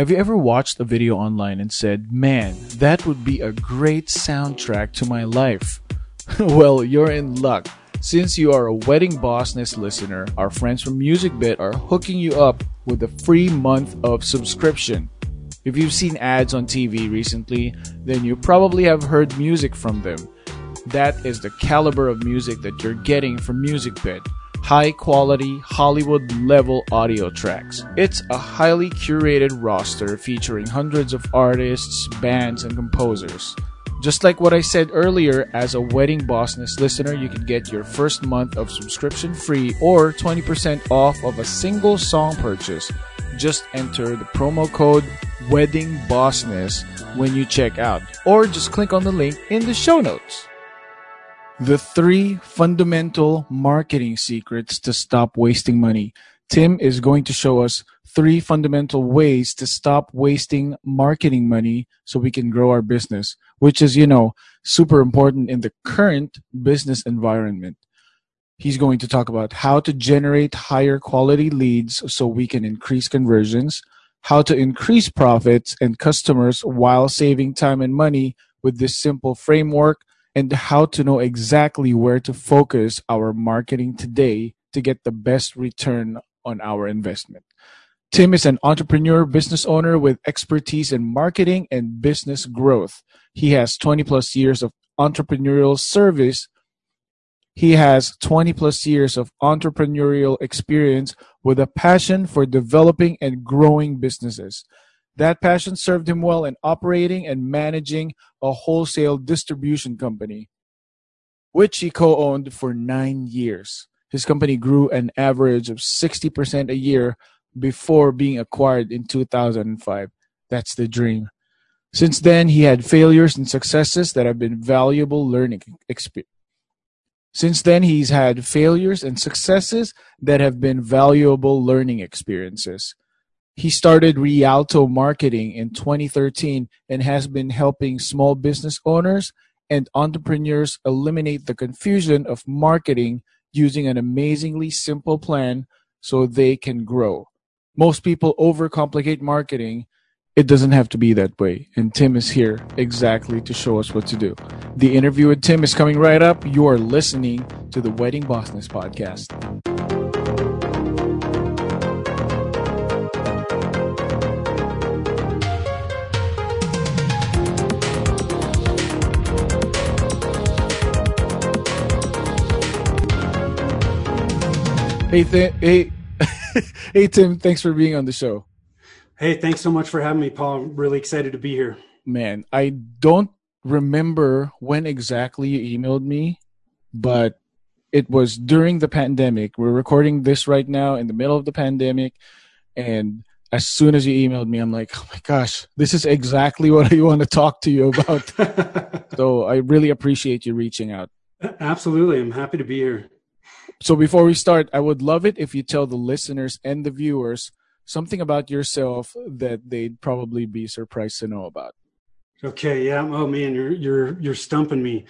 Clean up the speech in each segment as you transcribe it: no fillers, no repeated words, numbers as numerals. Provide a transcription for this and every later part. Have you ever watched a video online and said, man, that would be a great soundtrack to my life? Well, you're in luck. Since you are a Wedding Bossness listener, our friends from MusicBed are hooking you up with a free month of subscription. If you've seen ads on TV recently, then you probably have heard music from them. That is the caliber of music that you're getting from MusicBed. High-quality, Hollywood-level audio tracks. It's a highly curated roster featuring hundreds of artists, bands, and composers. Just like what I said earlier, as a Wedding Bossness listener, you can get your first month of subscription free or 20% off of a single song purchase. Just enter the promo code WEDDINGBOSSNESS when you check out, or just click on the link in the show notes. The three fundamental marketing secrets to stop wasting money. Tim is going to show us three fundamental ways to stop wasting marketing money so we can grow our business, which is, super important in the current business environment. He's going to talk about how to generate higher quality leads so we can increase conversions, how to increase profits and customers while saving time and money with this simple framework, and how to know exactly where to focus our marketing today to get the best return on our investment. Tim is an entrepreneur business owner with expertise in marketing and business growth. He has 20 plus years of entrepreneurial service. He has 20 plus years of entrepreneurial experience with a passion for developing and growing businesses. That passion served him well in operating and managing a wholesale distribution company, which he co-owned for 9 years. His company grew an average of 60% a year before being acquired in 2005. That's the dream. Since then, he had failures and successes that have been valuable learning experience. Since then, he's had failures and successes that have been valuable learning experiences. He started Rialto Marketing in 2013 and has been helping small business owners and entrepreneurs eliminate the confusion of marketing using an amazingly simple plan so they can grow. Most people overcomplicate marketing. It doesn't have to be that way. And Tim is here exactly to show us what to do. The interview with Tim is coming right up. You are listening to the Wedding Bossness Podcast. Hey, Tim, thanks for being on the show. Hey, thanks so much for having me, Paul. I'm really excited to be here. Man, I don't remember when exactly you emailed me, but it was during the pandemic. We're recording this right now in the middle of the pandemic. And as soon as you emailed me, I'm like, oh my gosh, this is exactly what I want to talk to you about. So I really appreciate you reaching out. Absolutely. I'm happy to be here. So before we start, I would love it if you tell the listeners and the viewers something about yourself that they'd probably be surprised to know about. Okay, yeah. Oh man, you're stumping me.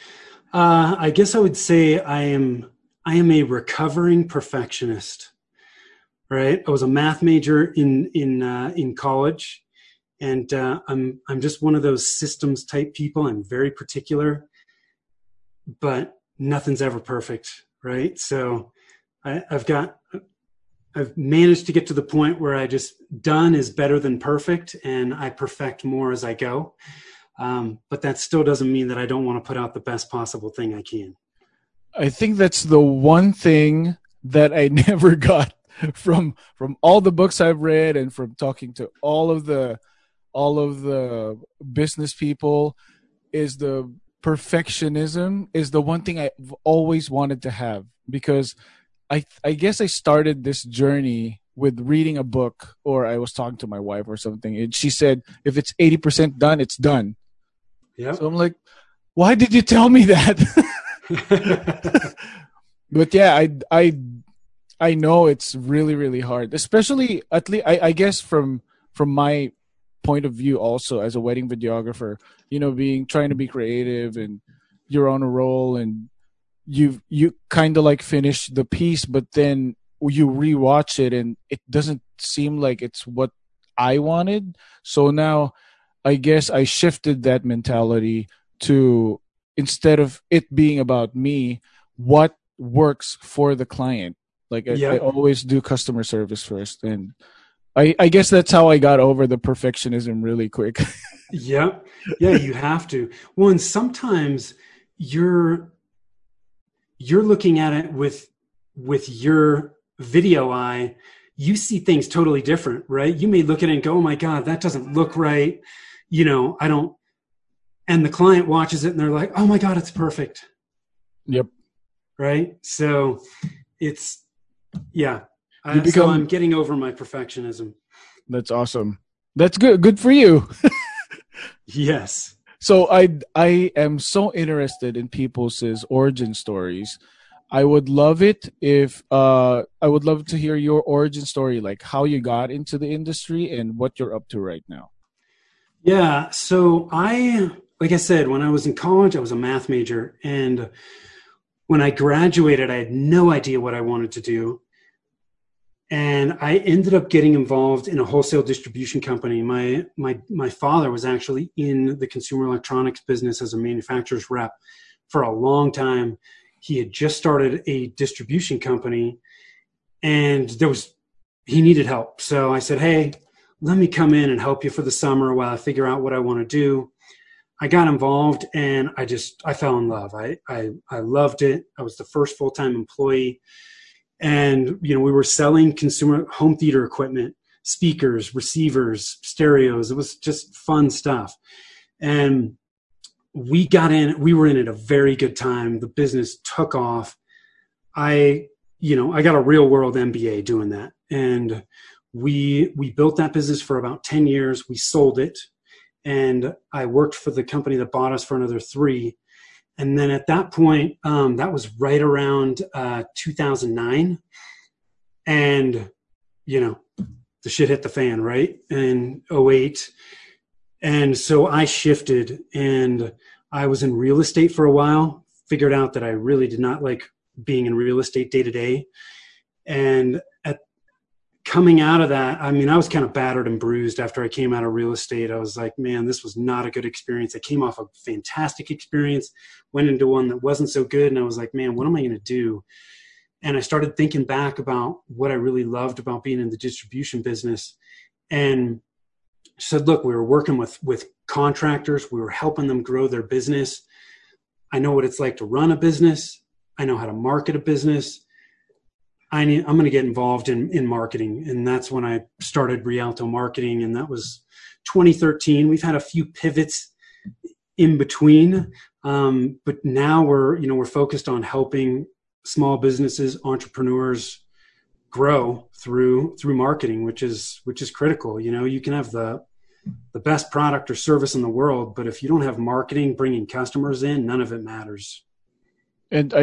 I guess I would say I am a recovering perfectionist. Right? I was a math major in college, and I'm just one of those systems type people. I'm very particular, but nothing's ever perfect. Right. So I've managed to get to the point where I just done is better than perfect, and I perfect more as I go. But that still doesn't mean that I don't want to put out the best possible thing I can. I think that's the one thing that I never got from all the books I've read and from talking to all of the business people is the perfectionism is the one thing I've always wanted to have, because I guess I started this journey with reading a book, or I was talking to my wife or something, and she said, if it's 80% done, it's done. Yeah. So I'm like, why did you tell me that? But yeah, I know it's really, really hard, especially at least I guess from my point of view also as a wedding videographer, trying to be creative, and you're on a roll, and you kind of like finish the piece, but then you rewatch it and it doesn't seem like it's what I wanted. So now I guess I shifted that mentality to, instead of it being about me, what works for the client. Like I always do customer service first. And I guess that's how I got over the perfectionism really quick. Yeah, you have to. Well, and sometimes you're looking at it with your video eye, you see things totally different, right? You may look at it and go, oh my God, that doesn't look right. You know, I don't. And the client watches it and they're like, oh my God, it's perfect. Yep. Right. So it's, yeah. So I'm getting over my perfectionism. That's awesome. That's good. Good for you. Yes. So I am so interested in people's origin stories. I would love it if I would love to hear your origin story, like how you got into the industry and what you're up to right now. Yeah. So like I said, when I was in college, I was a math major. And when I graduated, I had no idea what I wanted to do. And I ended up getting involved in a wholesale distribution company. My father was actually in the consumer electronics business as a manufacturer's rep for a long time. He had just started a distribution company and he needed help. So I said, hey, let me come in and help you for the summer while I figure out what I want to do. I got involved and I fell in love. I loved it. I was the first full-time employee. And, you know, we were selling consumer home theater equipment, speakers, receivers, stereos. It was just fun stuff. And we were in at a very good time. The business took off. I got a real world MBA doing that. And we built that business for about 10 years. We sold it. And I worked for the company that bought us for another 3. And then at that point, that was right around 2009. And, you know, the shit hit the fan, right? In 2008. And so I shifted and I was in real estate for a while, figured out that I really did not like being in real estate day to day. And coming out of that, I mean, I was kind of battered and bruised after I came out of real estate. I was like, man, this was not a good experience. I came off a fantastic experience, went into one that wasn't so good. And I was like, man, what am I going to do? And I started thinking back about what I really loved about being in the distribution business. And said, look, we were working with contractors. We were helping them grow their business. I know what it's like to run a business. I know how to market a business. I'm going to get involved in marketing. And that's when I started Rialto Marketing. And that was 2013. We've had a few pivots in between. But now we're focused on helping small businesses, entrepreneurs grow through marketing, which is critical. You know, you can have the best product or service in the world, but if you don't have marketing, bringing customers in, none of it matters. And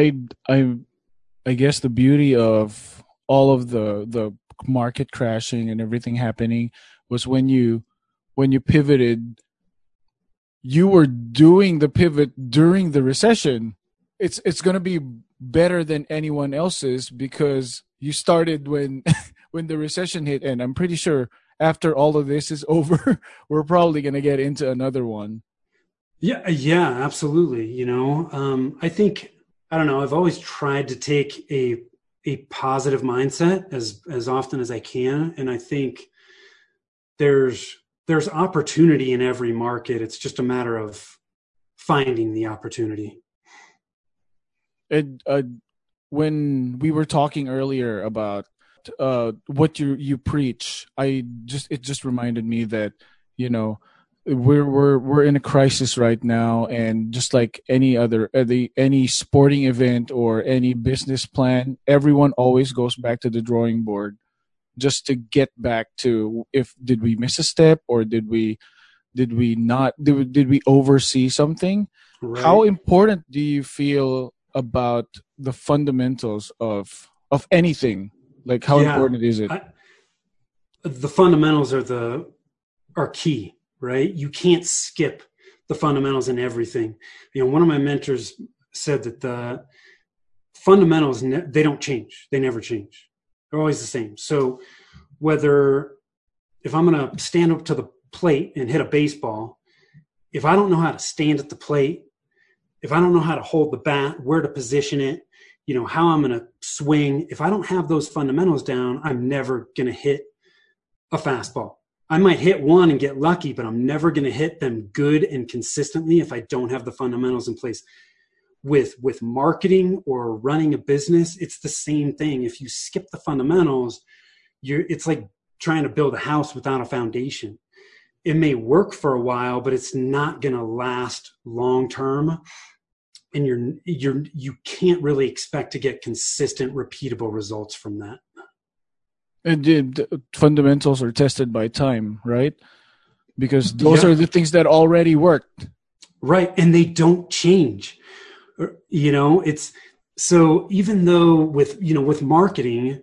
I guess the beauty of all of the market crashing and everything happening was when you pivoted, you were doing the pivot during the recession. It's going to be better than anyone else's because you started when the recession hit. And I'm pretty sure after all of this is over, we're probably going to get into another one. Yeah, absolutely. You know, I think, I don't know, I've always tried to take a positive mindset as often as I can. And I think there's opportunity in every market. It's just a matter of finding the opportunity. And when we were talking earlier about what you preach, it just reminded me that, you know, we're in a crisis right now, and just like any other any sporting event or any business plan, everyone always goes back to the drawing board just to get back to did we miss a step, or did we oversee something? Right. How important do you feel about the fundamentals of anything? Like how important is it? The fundamentals are key. Right? You can't skip the fundamentals in everything. You know, one of my mentors said that the fundamentals, they don't change. They never change. They're always the same. So whether if I'm going to stand up to the plate and hit a baseball, if I don't know how to stand at the plate, if I don't know how to hold the bat, where to position it, you know, how I'm going to swing, if I don't have those fundamentals down, I'm never going to hit a fastball. I might hit one and get lucky, but I'm never going to hit them good and consistently if I don't have the fundamentals in place. With marketing or running a business, it's the same thing. If you skip the fundamentals, it's like trying to build a house without a foundation. It may work for a while, but it's not going to last long term. And you can't really expect to get consistent, repeatable results from that. And the fundamentals are tested by time, right? Because those are the things that already worked. Right. And they don't change. You know, it's so even though with marketing,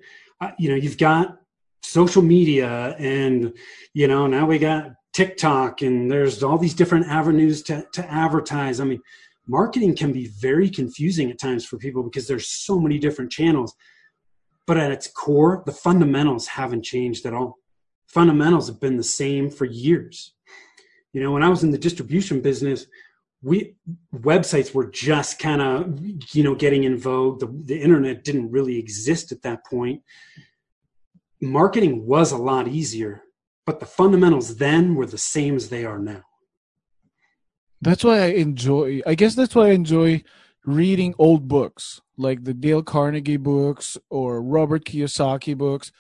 you've got social media and, now we got TikTok and there's all these different avenues to advertise. I mean, marketing can be very confusing at times for people because there's so many different channels. But at its core, the fundamentals haven't changed at all. Fundamentals have been the same for years. You know, when I was in the distribution business, websites were just kind of, getting in vogue. The internet didn't really exist at that point. Marketing was a lot easier, but the fundamentals then were the same as they are now. That's why I enjoy reading old books like the Dale Carnegie books or Robert Kiyosaki books.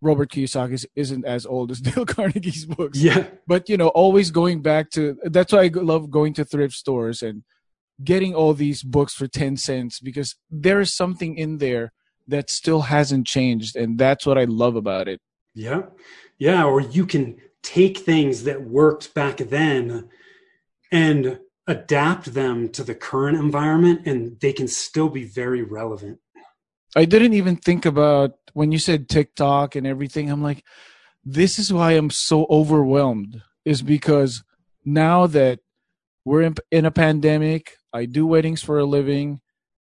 Robert Kiyosaki isn't as old as Dale Carnegie's books. Yeah. But, always going back to, that's why I love going to thrift stores and getting all these books for 10 cents because there is something in there that still hasn't changed. And that's what I love about it. Yeah. Yeah. Or you can take things that worked back then and adapt them to the current environment and they can still be very relevant. I didn't even think about when you said TikTok and everything. I'm like, this is why I'm so overwhelmed, is because now that we're in a pandemic, I do weddings for a living.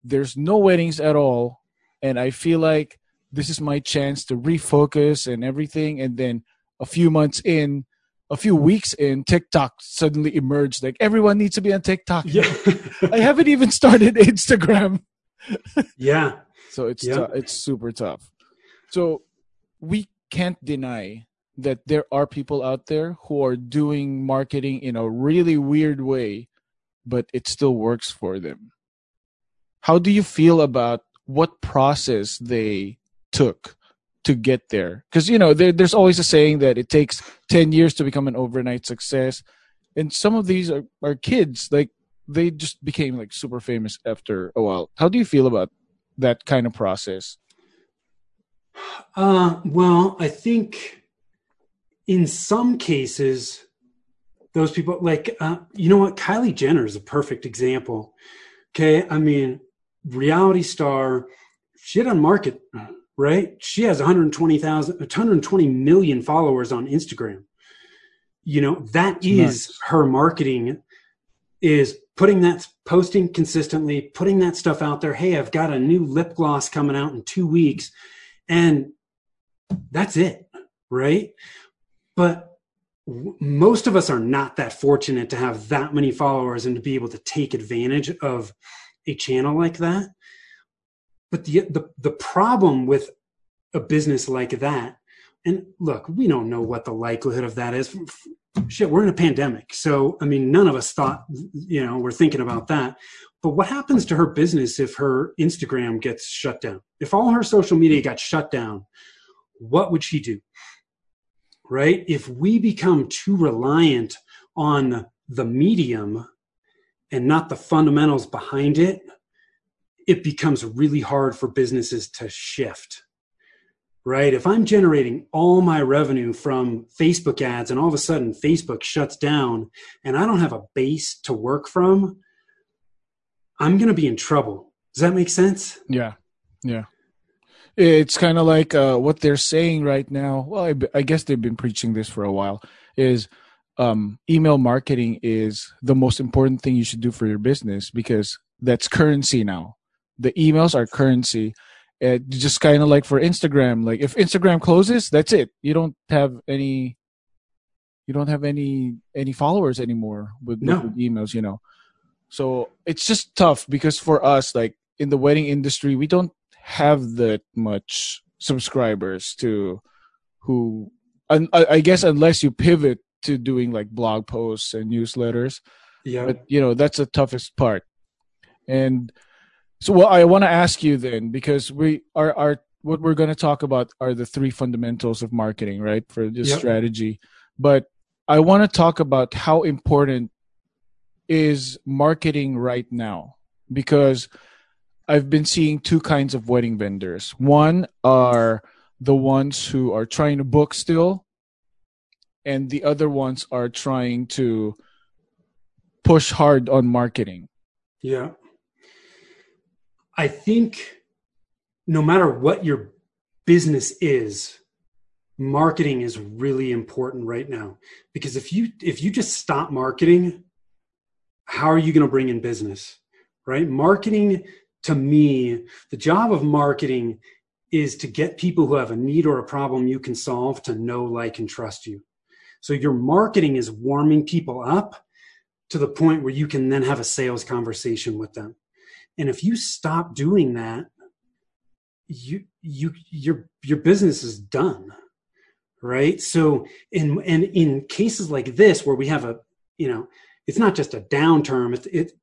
There's no weddings at all. And I feel like this is my chance to refocus and everything. And then a few weeks in, TikTok suddenly emerged. Like everyone needs to be on TikTok. Yeah. I haven't even started Instagram. Yeah. So it's super tough. So we can't deny that there are people out there who are doing marketing in a really weird way, but it still works for them. How do you feel about what process they took to get there? Because, there's always a saying that it takes 10 years to become an overnight success. And some of these are kids, like they just became like super famous after a while. How do you feel about that kind of process? Well, I think in some cases, those people like, Kylie Jenner is a perfect example. Okay. I mean, reality star, she had on market, right? She has 120 million followers on Instagram. That is nice. Her marketing is posting consistently, putting that stuff out there. Hey, I've got a new lip gloss coming out in 2 weeks. And that's it, right? But most of us are not that fortunate to have that many followers and to be able to take advantage of a channel like that. But the problem with a business like that, and look, we don't know what the likelihood of that is. Shit, we're in a pandemic. So, I mean, none of us thought, we're thinking about that. But what happens to her business if her Instagram gets shut down? If all her social media got shut down, what would she do? Right? If we become too reliant on the medium and not the fundamentals behind it, it becomes really hard for businesses to shift. Right? If I'm generating all my revenue from Facebook ads and all of a sudden Facebook shuts down and I don't have a base to work from, I'm going to be in trouble. Does that make sense? Yeah. Yeah. It's kind of like what they're saying right now. Well, I guess they've been preaching this for a while is email marketing is the most important thing you should do for your business because that's currency now. The emails are currency. Just kind of like for Instagram, like if Instagram closes, that's it. You don't have any you don't have any followers anymore with emails, you know. So it's just tough because for us, like in the wedding industry, we don't have that much subscribers to who, I guess, unless you pivot to doing like blog posts and newsletters. Yeah. But, you know, that's the toughest part. And so what I want to ask you then, because we are, what we're going to talk about are the three fundamentals of marketing, right? For this strategy. But I want to talk about how important is marketing right now, because I've been seeing two kinds of wedding vendors. One are the ones who are trying to book still, and the other ones are trying to push hard on marketing. Yeah. I think no matter what your business is, marketing is really important right now, because if you just stop marketing, how are you going to bring in business, right? Marketing, to me, the job of marketing is to get people who have a need or a problem you can solve to know, like, and trust you. So your marketing is warming people up to the point where you can then have a sales conversation with them. And if you stop doing that, your business is done, right? So in cases like this where we have a, you know, it's not just a downturn,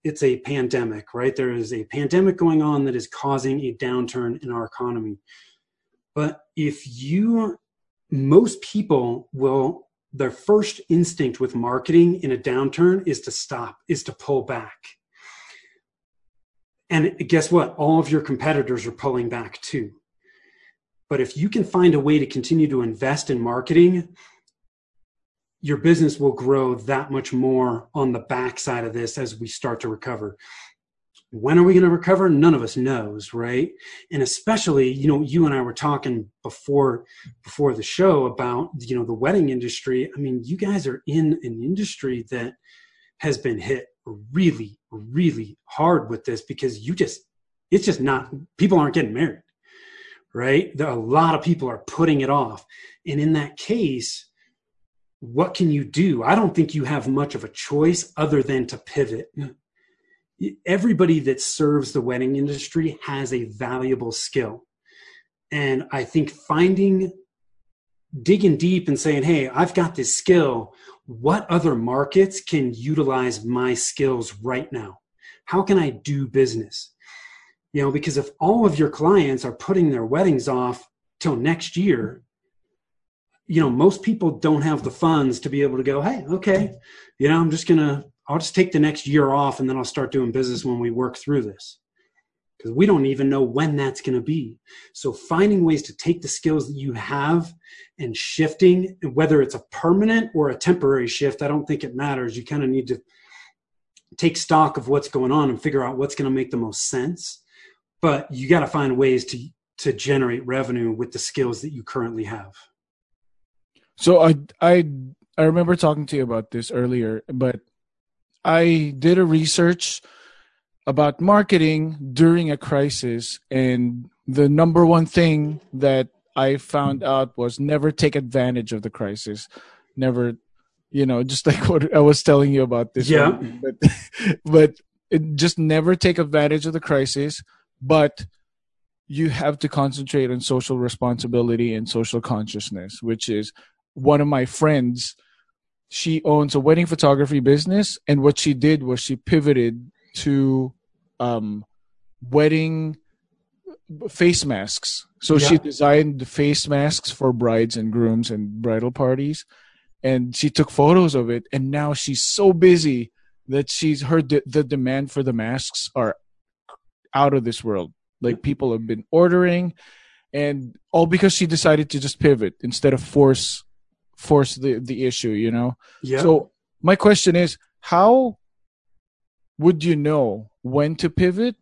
it's a pandemic, right? There is a pandemic going on that is causing a downturn in our economy. But most people will, their first instinct with marketing in a downturn is to stop, is to pull back. And guess what? All of your competitors are pulling back too. But if you can find a way to continue to invest in marketing, your business will grow that much more on the backside of this as we start to recover. When are we going to recover? None of us knows, right? And especially, you know, you and I were talking before the show about, you know, the wedding industry. I mean, you guys are in an industry that has been hit really, really hard with this, because it's just not, people aren't getting married, right? There, a lot of people are putting it off. And in that case, what can you do? I don't think you have much of a choice other than to pivot. Everybody that serves the wedding industry has a valuable skill. And I think digging deep and saying, hey, I've got this skill. What other markets can utilize my skills right now? How can I do business? You know, because if all of your clients are putting their weddings off till next year, you know, most people don't have the funds to be able to go, hey, okay, you know, I'll just take the next year off and then I'll start doing business when we work through this, because we don't even know when that's going to be. So finding ways to take the skills that you have and shifting, whether it's a permanent or a temporary shift, I don't think it matters. You kind of need to take stock of what's going on and figure out what's going to make the most sense. But you got to find ways to generate revenue with the skills that you currently have. So I remember talking to you about this earlier, but I did a research about marketing during a crisis, and the number one thing that I found out was never take advantage of the crisis. Never, you know, just like what I was telling you about this. Yeah. One, but just never take advantage of the crisis, but you have to concentrate on social responsibility and social consciousness, which is, one of my friends, she owns a wedding photography business, and what she did was she pivoted to wedding face masks. So she designed face masks for brides and grooms and bridal parties, and she took photos of it. And now she's so busy that she's heard that the demand for the masks are out of this world. Like, people have been ordering, and all because she decided to just pivot instead of force the issue, you know? Yeah. So my question is, how would you know when to pivot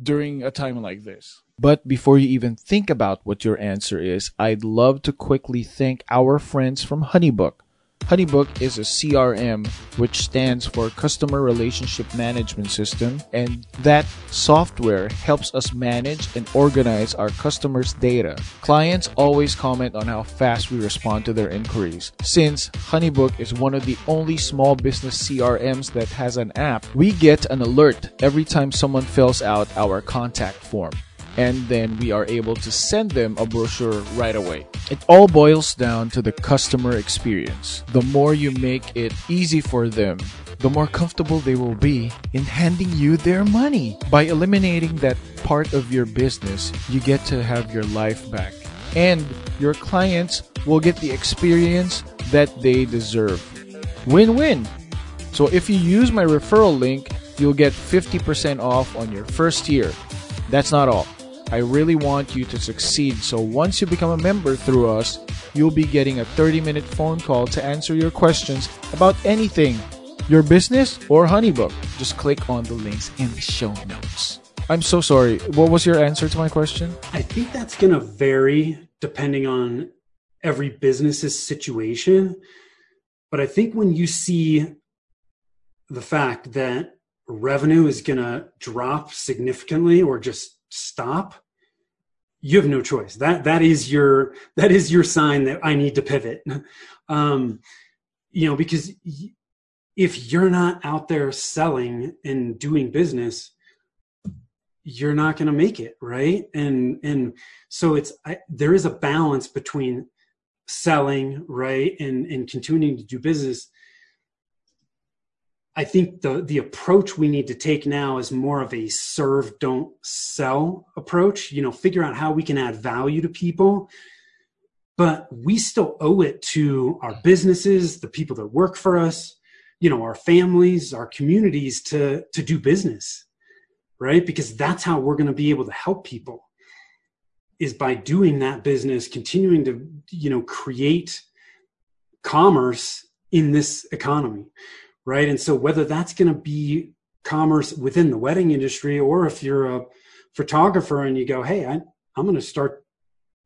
during a time like this? But before you even think about what your answer is, I'd love to quickly thank our friends from HoneyBook HoneyBook is a CRM, which stands for Customer Relationship Management System, and that software helps us manage and organize our customers' data. Clients always comment on how fast we respond to their inquiries. Since HoneyBook is one of the only small business CRMs that has an app, we get an alert every time someone fills out our contact form, and then we are able to send them a brochure right away. It all boils down to the customer experience. The more you make it easy for them, the more comfortable they will be in handing you their money. By eliminating that part of your business, you get to have your life back, and your clients will get the experience that they deserve. Win-win. So if you use my referral link, you'll get 50% off on your first year. That's not all. I really want you to succeed, so once you become a member through us, you'll be getting a 30-minute phone call to answer your questions about anything, your business or HoneyBook. Just click on the links in the show notes. I'm so sorry. What was your answer to my question? I think that's going to vary depending on every business's situation. But I think when you see the fact that revenue is going to drop significantly or just stop, you have no choice. That is your sign that I need to pivot. Because if you're not out there selling and doing business, you're not going to make it, right? And so there is a balance between selling, right, and continuing to do business. I think the approach we need to take now is more of a serve, don't sell approach, figure out how we can add value to people, but we still owe it to our businesses, the people that work for us, our families, our communities to do business, right? Because that's how we're going to be able to help people, is by doing that business, continuing to, create commerce in this economy. Right. And so whether that's going to be commerce within the wedding industry, or if you're a photographer and you go, hey, I'm going to start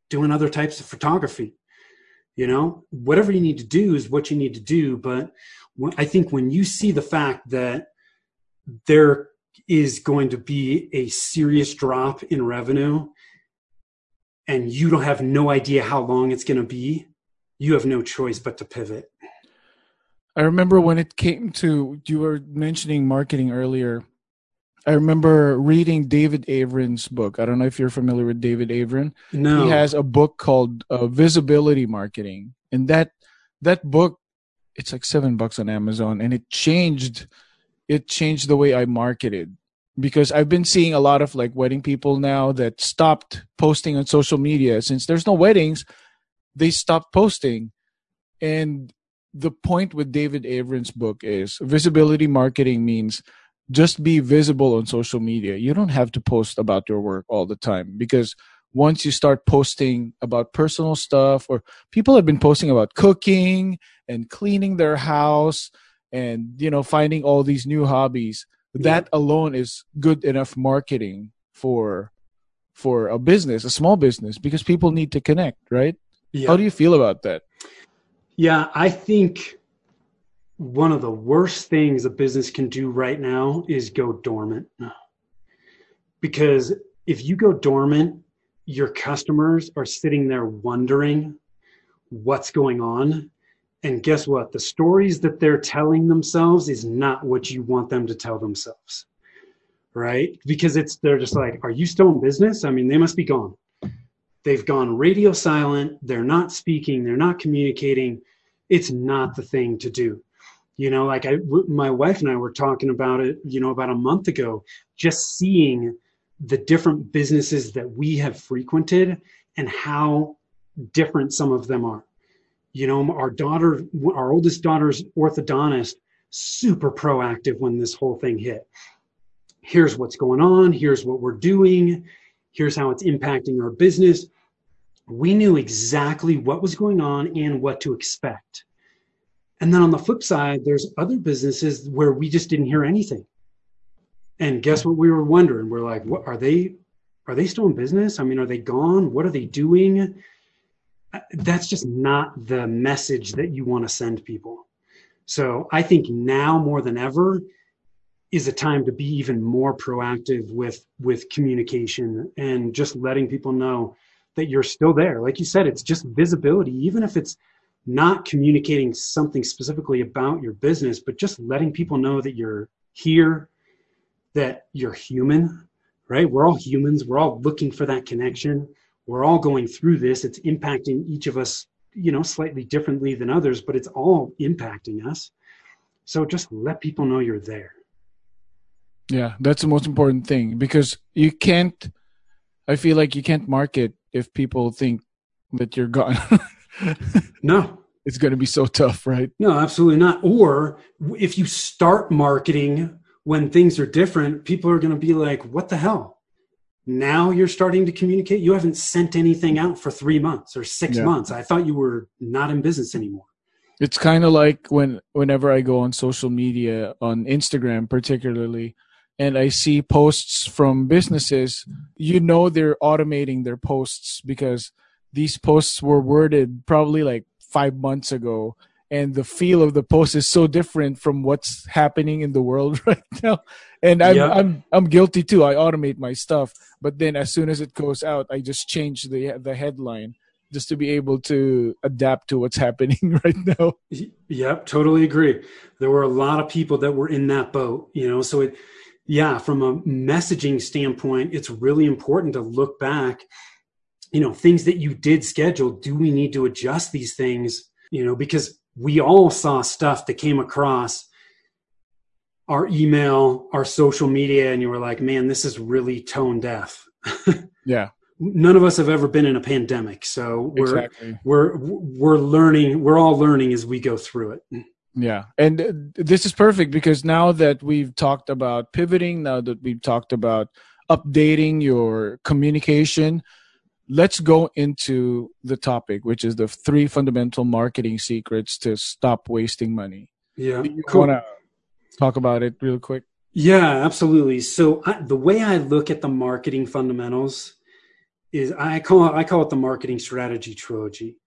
doing other types of photography, whatever you need to do is what you need to do. But I think when you see the fact that there is going to be a serious drop in revenue and you don't have no idea how long it's going to be, you have no choice but to pivot. I remember when it came to, you were mentioning marketing earlier. I remember reading David Avrin's book. I don't know if you're familiar with David Avrin. No. He has a book called Visibility Marketing. And that book, it's like $7 on Amazon. And it changed the way I marketed. Because I've been seeing a lot of like wedding people now that stopped posting on social media. Since there's no weddings, they stopped posting. And the point with David Avrin's book is visibility marketing means just be visible on social media. You don't have to post about your work all the time, because once you start posting about personal stuff, or people have been posting about cooking and cleaning their house and, finding all these new hobbies, that alone is good enough marketing for a business, a small business, because people need to connect, right? Yeah. How do you feel about that? Yeah, I think one of the worst things a business can do right now is go dormant. Because if you go dormant, your customers are sitting there wondering what's going on. And guess what? The stories that they're telling themselves is not what you want them to tell themselves, right? Because they're just like, are you still in business? I mean, they must be gone. They've gone radio silent. They're not speaking. They're not communicating. It's not the thing to do. My wife and I were talking about it, about a month ago, just seeing the different businesses that we have frequented and how different some of them are. Our oldest daughter's orthodontist, super proactive when this whole thing hit. Here's what's going on. Here's what we're doing. Here's how it's impacting our business. We knew exactly what was going on and what to expect. And then on the flip side, there's other businesses where we just didn't hear anything. And guess what we were wondering? We're like, what are they still in business? I mean, are they gone? What are they doing? that's just not the message that you want to send people. So I think now more than ever is a time to be even more proactive with communication and just letting people know that you're still there. Like you said, it's just visibility, even if it's not communicating something specifically about your business, but just letting people know that you're here, that you're human, right? We're all humans. We're all looking for that connection. We're all going through this. It's impacting each of us, you know, slightly differently than others, but it's all impacting us. So just let people know you're there. Yeah, that's the most important thing, because you can't, I feel like you can't market if people think that you're gone. No. It's going to be so tough, right? No, absolutely not. Or if you start marketing when things are different, people are going to be like, what the hell? Now you're starting to communicate. You haven't sent anything out for 3 months or six months. I thought you were not in business anymore. It's kind of like whenever I go on social media, on Instagram particularly, and I see posts from businesses, you know they're automating their posts because these posts were worded probably like 5 months ago. And the feel of the post is so different from what's happening in the world right now. And I'm guilty too. I automate my stuff. But then as soon as it goes out, I just change the headline just to be able to adapt to what's happening right now. Yep, totally agree. There were a lot of people that were in that boat, you know, so it... Yeah, from a messaging standpoint, it's really important to look back, you know, things that you did schedule. Do we need to adjust these things? You know, because we all saw stuff that came across our email, our social media, and you were like, man, this is really tone deaf. Yeah. None of us have ever been in a pandemic. So we're learning, we're all learning as we go through it. Yeah. And this is perfect because now that we've talked about pivoting, now that we've talked about updating your communication, let's go into the topic, which is the 3 fundamental marketing secrets to stop wasting money. Yeah. Do you want to talk about it real quick? Yeah, absolutely. So the way I look at the marketing fundamentals is I call it the marketing strategy trilogy.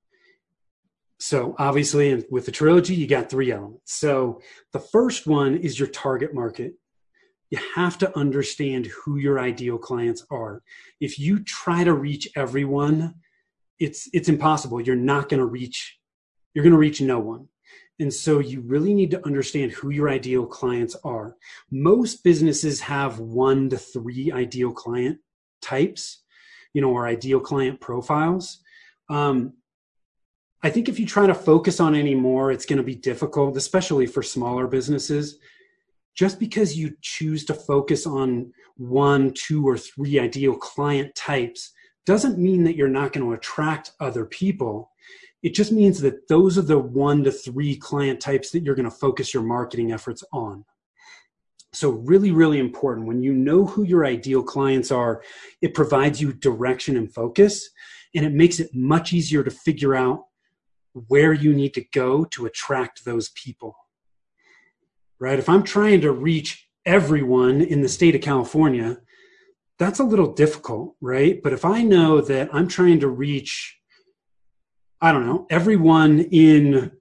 So obviously with the trilogy, you got 3 elements. So the first one is your target market. You have to understand who your ideal clients are. If you try to reach everyone, it's impossible. You're not going to reach, you're going to reach no one. And so you really need to understand who your ideal clients are. Most businesses have 1 to 3 ideal client types, you know, or ideal client profiles. I think if you try to focus on any more, it's going to be difficult, especially for smaller businesses. Just because you choose to focus on 1, 2, or 3 ideal client types doesn't mean that you're not going to attract other people. It just means that those are the 1 to 3 client types that you're going to focus your marketing efforts on. So really, really important. When you know who your ideal clients are, it provides you direction and focus, and it makes it much easier to figure out where you need to go to attract those people, right? If I'm trying to reach everyone in the state of California, that's a little difficult, right? But if I know that I'm trying to reach, I don't know, everyone in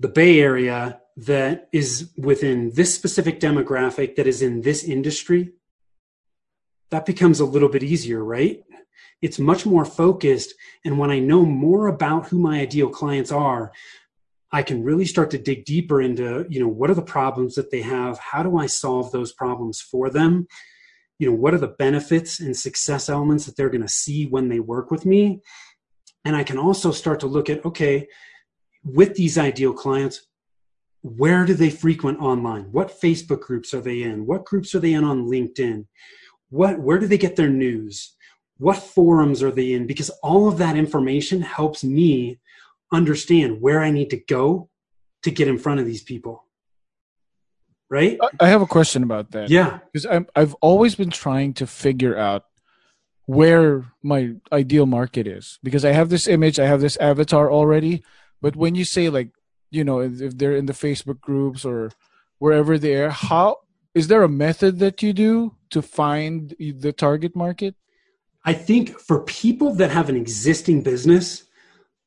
the Bay Area that is within this specific demographic that is in this industry, that becomes a little bit easier, right? It's much more focused. And when I know more about who my ideal clients are, I can really start to dig deeper into, you know, what are the problems that they have? How do I solve those problems for them? You know, what are the benefits and success elements that they're going to see when they work with me? And I can also start to look at, okay, with these ideal clients, where do they frequent online? What Facebook groups are they in? What groups are they in on LinkedIn? Where do they get their news? What forums are they in? Because all of that information helps me understand where I need to go to get in front of these people, right? I have a question about that. Yeah. Because I've always been trying to figure out where my ideal market is. Because I have this image, I have this avatar already. But when you say like, you know, if they're in the Facebook groups or wherever they are, is there a method that you do to find the target market? I think for people that have an existing business,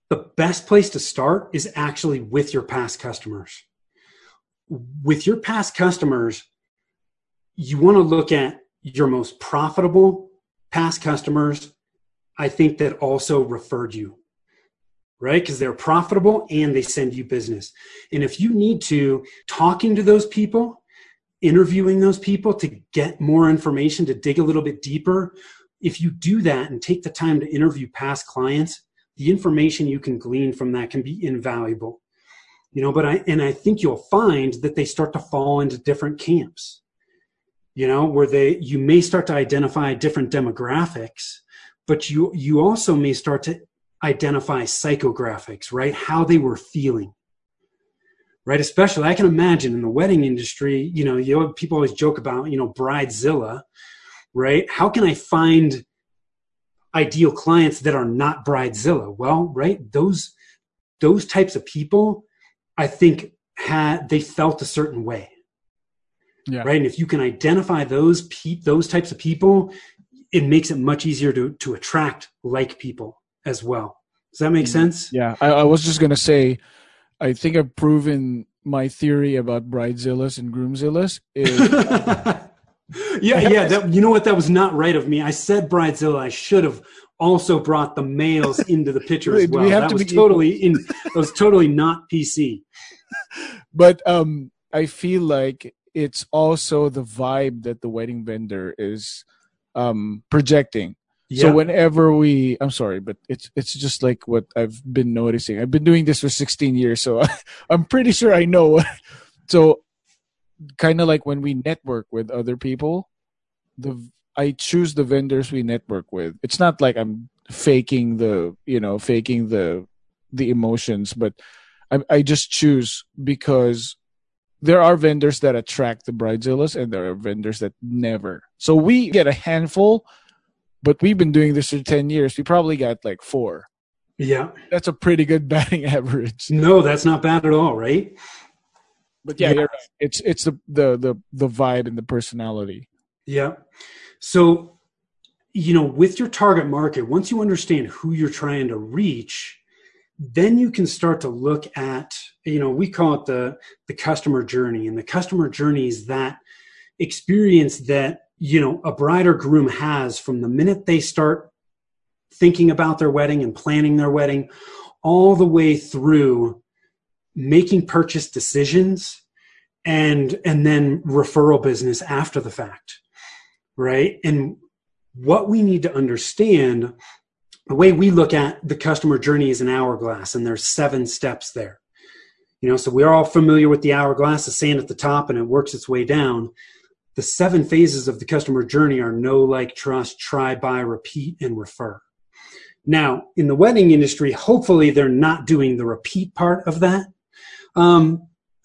the best place to start is actually with your past customers. With your past customers, you want to look at your most profitable past customers, I think, that also referred you, right? Because they're profitable and they send you business. And if you need to, talking to those people, interviewing those people to get more information, to dig a little bit deeper, if you do that and take the time to interview past clients, the information you can glean from that can be invaluable. You know, I think you'll find that they start to fall into different camps, you know, where you may start to identify different demographics, but you also may start to identify psychographics, right? How they were feeling, right? Especially, I can imagine in the wedding industry, you know, people always joke about, you know, Bridezilla, right? How can I find ideal clients that are not Bridezilla? Well, right, those types of people, I think, they felt a certain way, yeah, right? And if you can identify those types of people, it makes it much easier to attract like people as well. Does that make sense? Yeah, I was just going to say, I think I've proven my theory about Bridezillas and Groomzillas. Yeah. You know what? That was not right of me. I said Bridezilla. I should have also brought the males into the picture as well. That was totally not PC. But I feel like it's also the vibe that the wedding vendor is projecting. Yeah. So whenever I'm sorry, but it's just like what I've been noticing. I've been doing this for 16 years, so I'm pretty sure I know. So kind of like when we network with other people, I choose the vendors we network with. It's not like I'm faking the emotions, but I just choose because there are vendors that attract the Bridezillas and there are vendors that never. So we get a handful, but we've been doing this for 10 years. We probably got like 4. Yeah. That's a pretty good batting average. No, that's not bad at all, right? But yeah, you're right. It's the vibe and the personality. Yeah. So, you know, with your target market, once you understand who you're trying to reach, then you can start to look at, you know, we call it the customer journey. And the customer journey is that experience that, you know, a bride or groom has from the minute they start thinking about their wedding and planning their wedding all the way through making purchase decisions and then referral business after the fact. Right. And what we need to understand, the way we look at the customer journey is an hourglass, and there's 7 steps there. You know, so we're all familiar with the hourglass, the sand at the top, and it works its way down. The 7 phases of the customer journey are know, like, trust, try, buy, repeat, and refer. Now, in the wedding industry, hopefully they're not doing the repeat part of that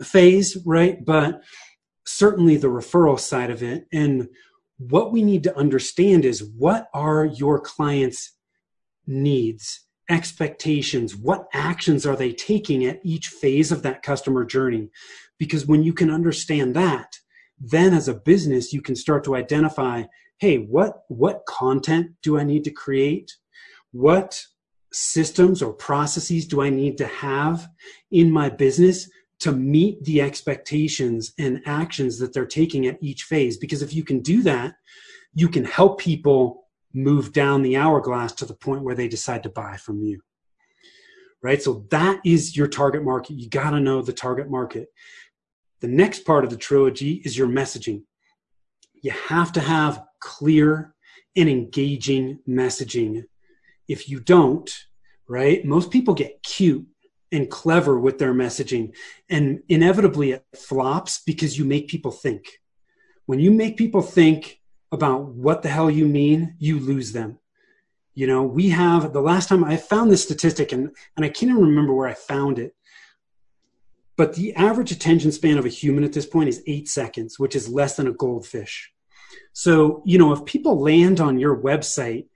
phase, right? But certainly the referral side of it. And what we need to understand is, what are your clients' needs, expectations? What actions are they taking at each phase of that customer journey? Because when you can understand that, then as a business, you can start to identify, hey, what content do I need to create? What systems or processes do I need to have in my business to meet the expectations and actions that they're taking at each phase? Because if you can do that, you can help people move down the hourglass to the point where they decide to buy from you, right? So that is your target market. You got to know the target market. The next part of the trilogy is your messaging. You have to have clear and engaging messaging. If you don't, right, most people get cute and clever with their messaging, and inevitably it flops because you make people think. When you make people think about what the hell you mean, you lose them. You know, we have, the last time I found this statistic, and I can't even remember where I found it, but the average attention span of a human at this point is 8 seconds, which is less than a goldfish. So, you know, if people land on your website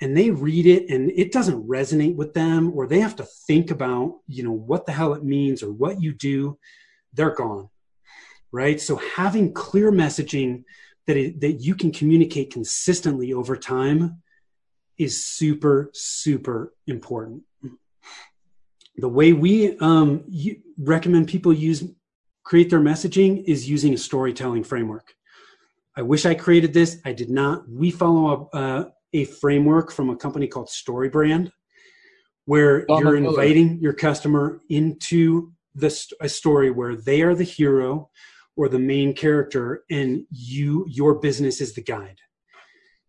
and they read it and it doesn't resonate with them, or they have to think about, you know, what the hell it means or what you do, they're gone, right? So having clear messaging that you can communicate consistently over time is super, super important. the way we recommend people create their messaging is using a storytelling framework. I wish I created this. I did not. We follow a framework from a company called StoryBrand, where you're inviting your customer into a story where they are the hero or the main character, and your business is the guide.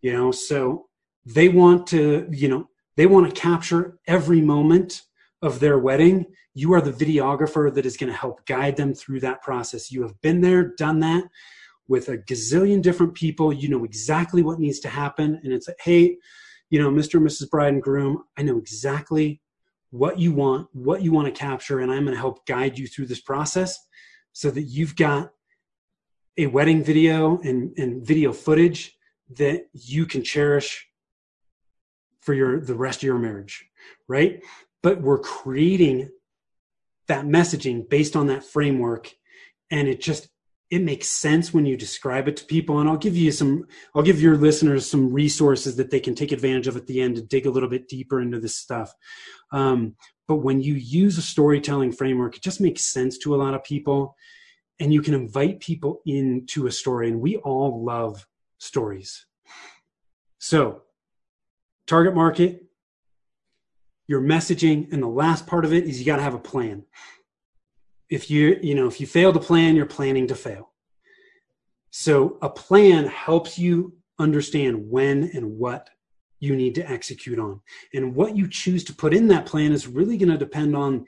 You know, so they want to, you know, they want to capture every moment of their wedding. You are the videographer that is going to help guide them through that process. You have been there, done that with a gazillion different people. You know exactly what needs to happen. And it's like, hey, you know, Mr. and Mrs. Bride and Groom, I know exactly what you want to capture, and I'm going to help guide you through this process so that you've got a wedding video and video footage that you can cherish for the rest of your marriage, right? But we're creating that messaging based on that framework, and it makes sense when you describe it to people. And I'll give your listeners some resources that they can take advantage of at the end to dig a little bit deeper into this stuff. But when you use a storytelling framework, it just makes sense to a lot of people, and you can invite people into a story. And we all love stories. So target market, your messaging, and the last part of it is you got to have a plan. If you fail to plan, you're planning to fail. So a plan helps you understand when and what you need to execute on. And what you choose to put in that plan is really going to depend on,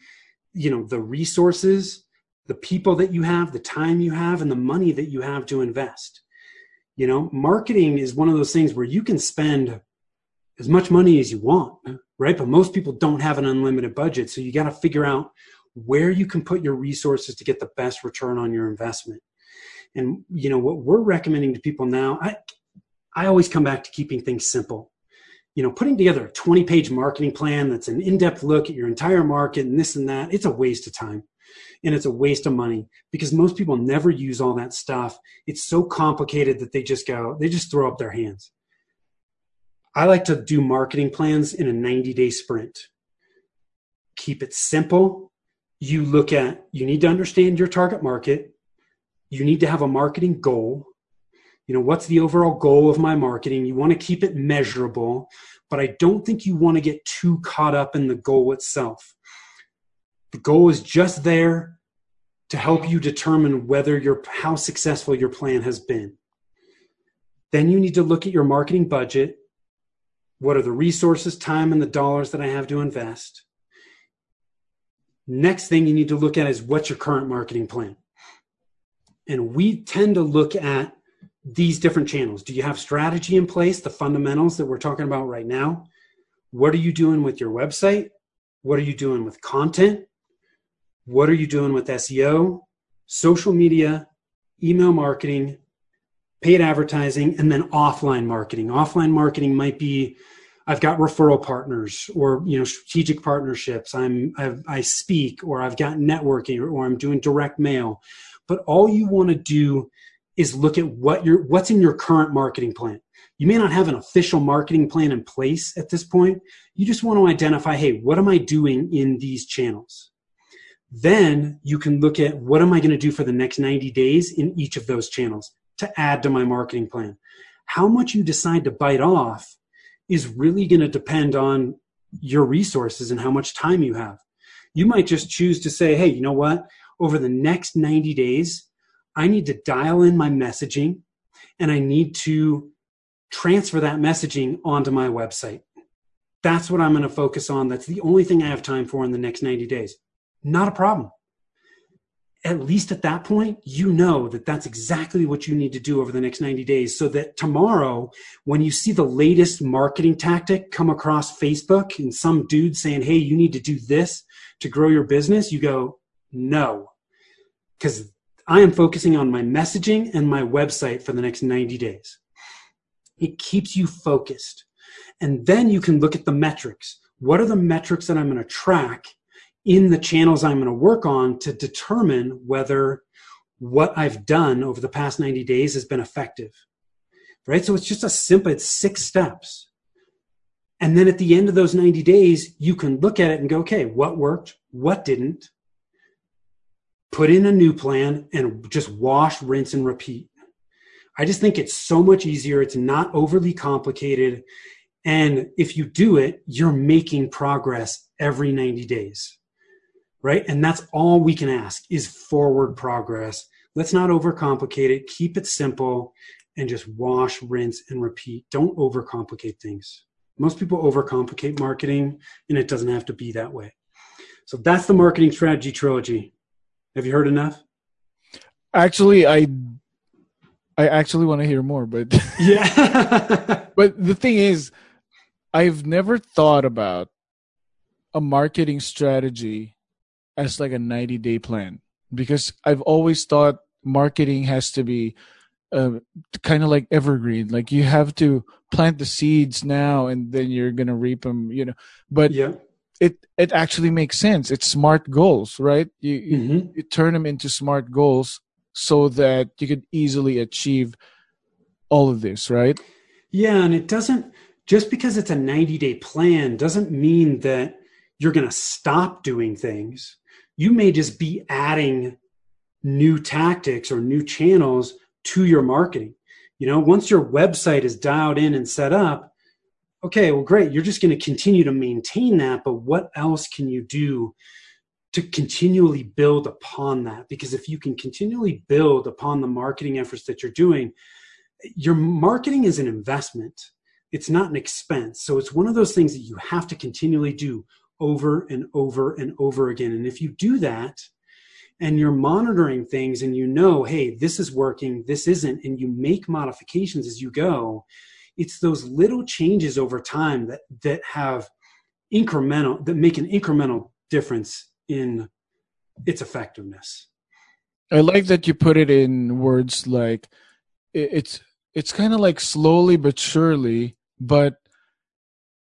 you know, the resources, the people that you have, the time you have, and the money that you have to invest. You know, marketing is one of those things where you can spend as much money as you want, right? But most people don't have an unlimited budget. So you got to figure out where you can put your resources to get the best return on your investment. And, you know, what we're recommending to people now, I always come back to keeping things simple. You know, putting together a 20-page marketing plan that's an in-depth look at your entire market and this and that, it's a waste of time, and it's a waste of money, because most people never use all that stuff. It's so complicated that they just throw up their hands. I like to do marketing plans in a 90-day sprint. Keep it simple. You need to understand your target market. You need to have a marketing goal. You know, what's the overall goal of my marketing? You want to keep it measurable, but I don't think you want to get too caught up in the goal itself. The goal is just there to help you determine how successful your plan has been. Then you need to look at your marketing budget. What are the resources, time, and the dollars that I have to invest? Next thing you need to look at is what's your current marketing plan. And we tend to look at these different channels. Do you have strategy in place, the fundamentals that we're talking about right now? What are you doing with your website? What are you doing with content? What are you doing with SEO, social media, email marketing, paid advertising, and then offline marketing? Offline marketing might be, I've got referral partners, or, you know, strategic partnerships. I speak, or I've got networking, or I'm doing direct mail. But all you want to do is look at what's in your current marketing plan. You may not have an official marketing plan in place at this point. You just want to identify, hey, what am I doing in these channels? Then you can look at what am I going to do for the next 90 days in each of those channels to add to my marketing plan. How much you decide to bite off is really going to depend on your resources and how much time you have. You might just choose to say, hey, you know what? Over the next 90 days, I need to dial in my messaging, and I need to transfer that messaging onto my website. That's what I'm going to focus on. That's the only thing I have time for in the next 90 days. Not a problem. At least at that point, you know that that's exactly what you need to do over the next 90 days, so that tomorrow, when you see the latest marketing tactic come across Facebook and some dude saying, hey, you need to do this to grow your business, you go, no, because I am focusing on my messaging and my website for the next 90 days. It keeps you focused. And then you can look at the metrics. What are the metrics that I'm going to track in the channels I'm going to work on to determine whether what I've done over the past 90 days has been effective, right? So it's 6 steps. And then at the end of those 90 days, you can look at it and go, okay, what worked? What didn't? Put in a new plan and just wash, rinse, and repeat. I just think it's so much easier. It's not overly complicated. And if you do it, you're making progress every 90 days, right? And that's all we can ask is forward progress. Let's not overcomplicate it. Keep it simple and just wash, rinse, and repeat. Don't overcomplicate things. Most people overcomplicate marketing, and it doesn't have to be that way. So that's the marketing strategy trilogy. Have you heard enough? Actually, I actually want to hear more, but yeah. But the thing is, I've never thought about a marketing strategy as like a 90-day plan, because I've always thought marketing has to be kind of like evergreen. Like you have to plant the seeds now and then you're going to reap them, you know. But yeah, it actually makes sense. It's smart goals, right? You turn them into smart goals so that you could easily achieve all of this, right? Yeah, and it doesn't, just because it's a 90-day plan doesn't mean that you're going to stop doing things. You may just be adding new tactics or new channels to your marketing. You know, once your website is dialed in and set up, okay, well, great. You're just going to continue to maintain that, but what else can you do to continually build upon that? Because if you can continually build upon the marketing efforts that you're doing, your marketing is an investment. It's not an expense. So it's one of those things that you have to continually do over and over and over again. And if you do that and you're monitoring things and you know, hey, this is working, this isn't, and you make modifications as you go, it's those little changes over time that have incremental, that make an incremental difference in its effectiveness. I like that you put it in words like it's kind of like slowly but surely, but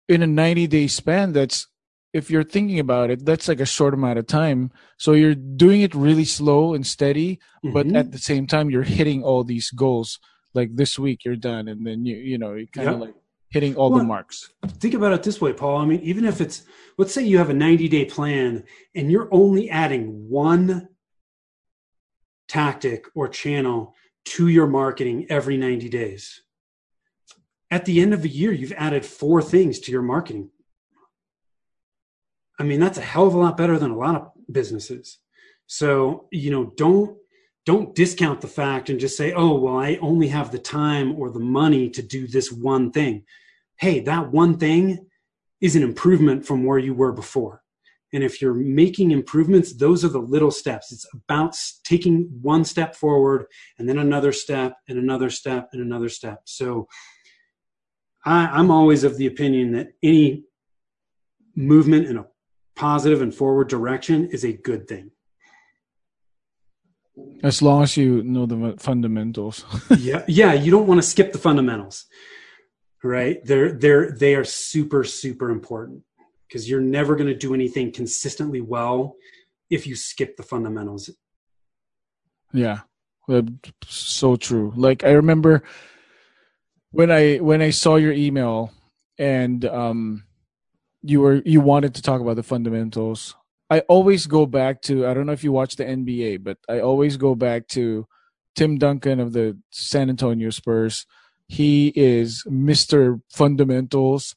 in a 90-day span, that's, if you're thinking about it, that's like a short amount of time. So you're doing it really slow and steady, but at the same time, you're hitting all these goals. Like this week, you're done. And then, you know, you're kind of like hitting all the marks. Think about it this way, Paul. I mean, even if it's, let's say you have a 90-day plan and you're only adding one tactic or channel to your marketing every 90 days. At the end of a year, you've added 4 things to your marketing. I mean, that's a hell of a lot better than a lot of businesses. So, you know, don't discount the fact and just say, oh, well, I only have the time or the money to do this one thing. Hey, that one thing is an improvement from where you were before. And if you're making improvements, those are the little steps. It's about taking one step forward and then another step and another step and another step. So I'm always of the opinion that any movement in a positive and forward direction is a good thing. As long as you know the fundamentals. Yeah. You don't want to skip the fundamentals, right? They are super, super important, because you're never going to do anything consistently well if you skip the fundamentals. Yeah. So true. Like I remember when I saw your email and, you wanted to talk about the fundamentals. I always go back to, I don't know if you watch the NBA, but I always go back to Tim Duncan of the San Antonio Spurs. He is Mr. Fundamentals,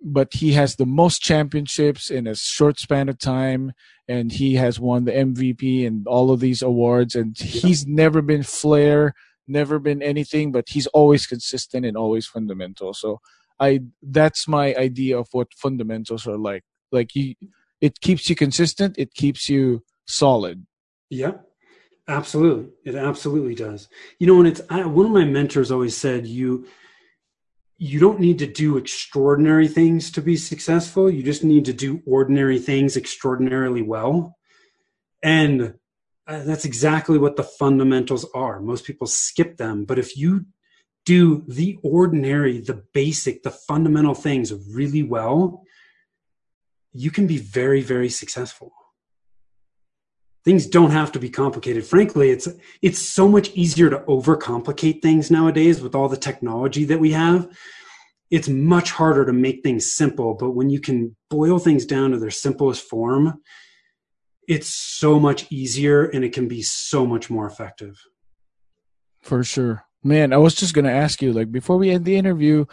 but he has the most championships in a short span of time, and he has won the MVP and all of these awards, and he's never been flair, never been anything, but he's always consistent and always fundamental. So that's my idea of what fundamentals are like. Like it keeps you consistent. It keeps you solid. Yeah, absolutely. It absolutely does. You know, and one of my mentors always said, you don't need to do extraordinary things to be successful. You just need to do ordinary things extraordinarily well. And that's exactly what the fundamentals are. Most people skip them, but if you do the ordinary, the basic, the fundamental things really well, you can be very, very successful. Things don't have to be complicated. Frankly, it's so much easier to overcomplicate things nowadays with all the technology that we have. it's much harder to make things simple, but when you can boil things down to their simplest form, it's so much easier and it can be so much more effective. For sure. Man, I was just going to ask you, like, before we end the interview,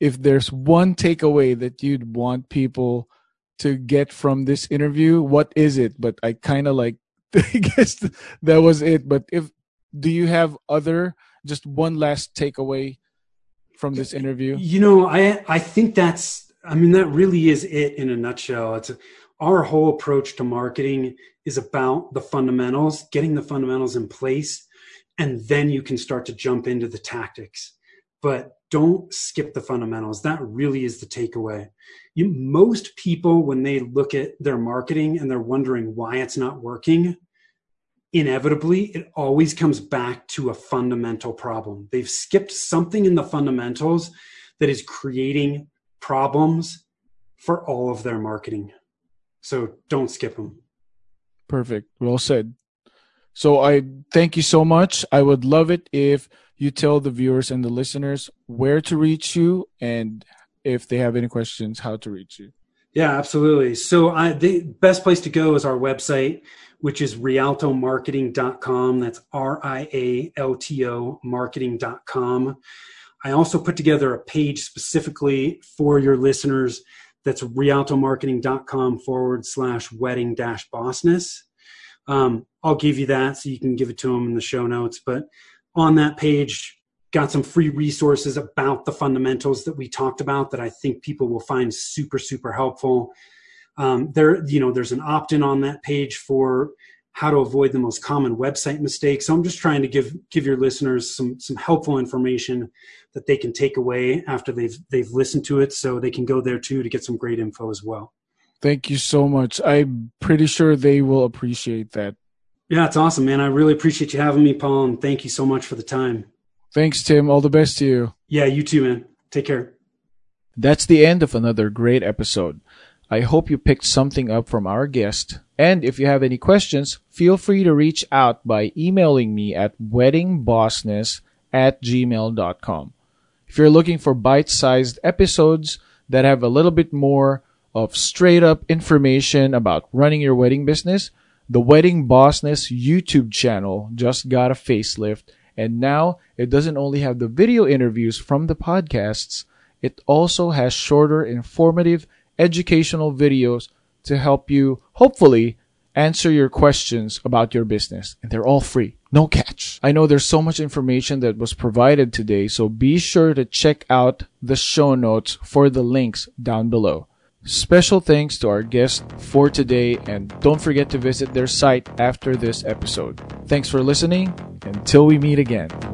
if there's one takeaway that you'd want people to get from this interview, what is it? But I kind of like, I guess that was it. But do you have just one last takeaway from this interview? You know, I think that really is it in a nutshell. It's our whole approach to marketing is about the fundamentals, getting the fundamentals in place, and then you can start to jump into the tactics. But don't skip the fundamentals. That really is the takeaway. Most people, when they look at their marketing and they're wondering why it's not working, inevitably, it always comes back to a fundamental problem. They've skipped something in the fundamentals that is creating problems for all of their marketing. So don't skip them. Perfect. Well said. So I thank you so much. I would love it if you tell the viewers and the listeners where to reach you and if they have any questions, how to reach you. Yeah, absolutely. So the best place to go is our website, which is rialtomarketing.com. That's RIALTO marketing.com. I also put together a page specifically for your listeners. That's rialtomarketing.com/wedding-bossness. I'll give you that so you can give it to them in the show notes. But on that page, got some free resources about the fundamentals that we talked about that I think people will find super, super helpful. There's an opt-in on that page for how to avoid the most common website mistakes. So I'm just trying to give your listeners some helpful information that they can take away after they've listened to it. So they can go there too to get some great info as well. Thank you so much. I'm pretty sure they will appreciate that. Yeah, it's awesome, man. I really appreciate you having me, Paul, and thank you so much for the time. Thanks, Tim. All the best to you. Yeah, you too, man. Take care. That's the end of another great episode. I hope you picked something up from our guest. And if you have any questions, feel free to reach out by emailing me at weddingbossness@gmail.com. If you're looking for bite-sized episodes that have a little bit more of straight-up information about running your wedding business, the Wedding Bossness YouTube channel just got a facelift. And now it doesn't only have the video interviews from the podcasts, it also has shorter, informative, educational videos to help you, hopefully, answer your questions about your business. And they're all free. No catch. I know there's so much information that was provided today, so be sure to check out the show notes for the links down below. Special thanks to our guest for today, and don't forget to visit their site after this episode. Thanks for listening. Until we meet again.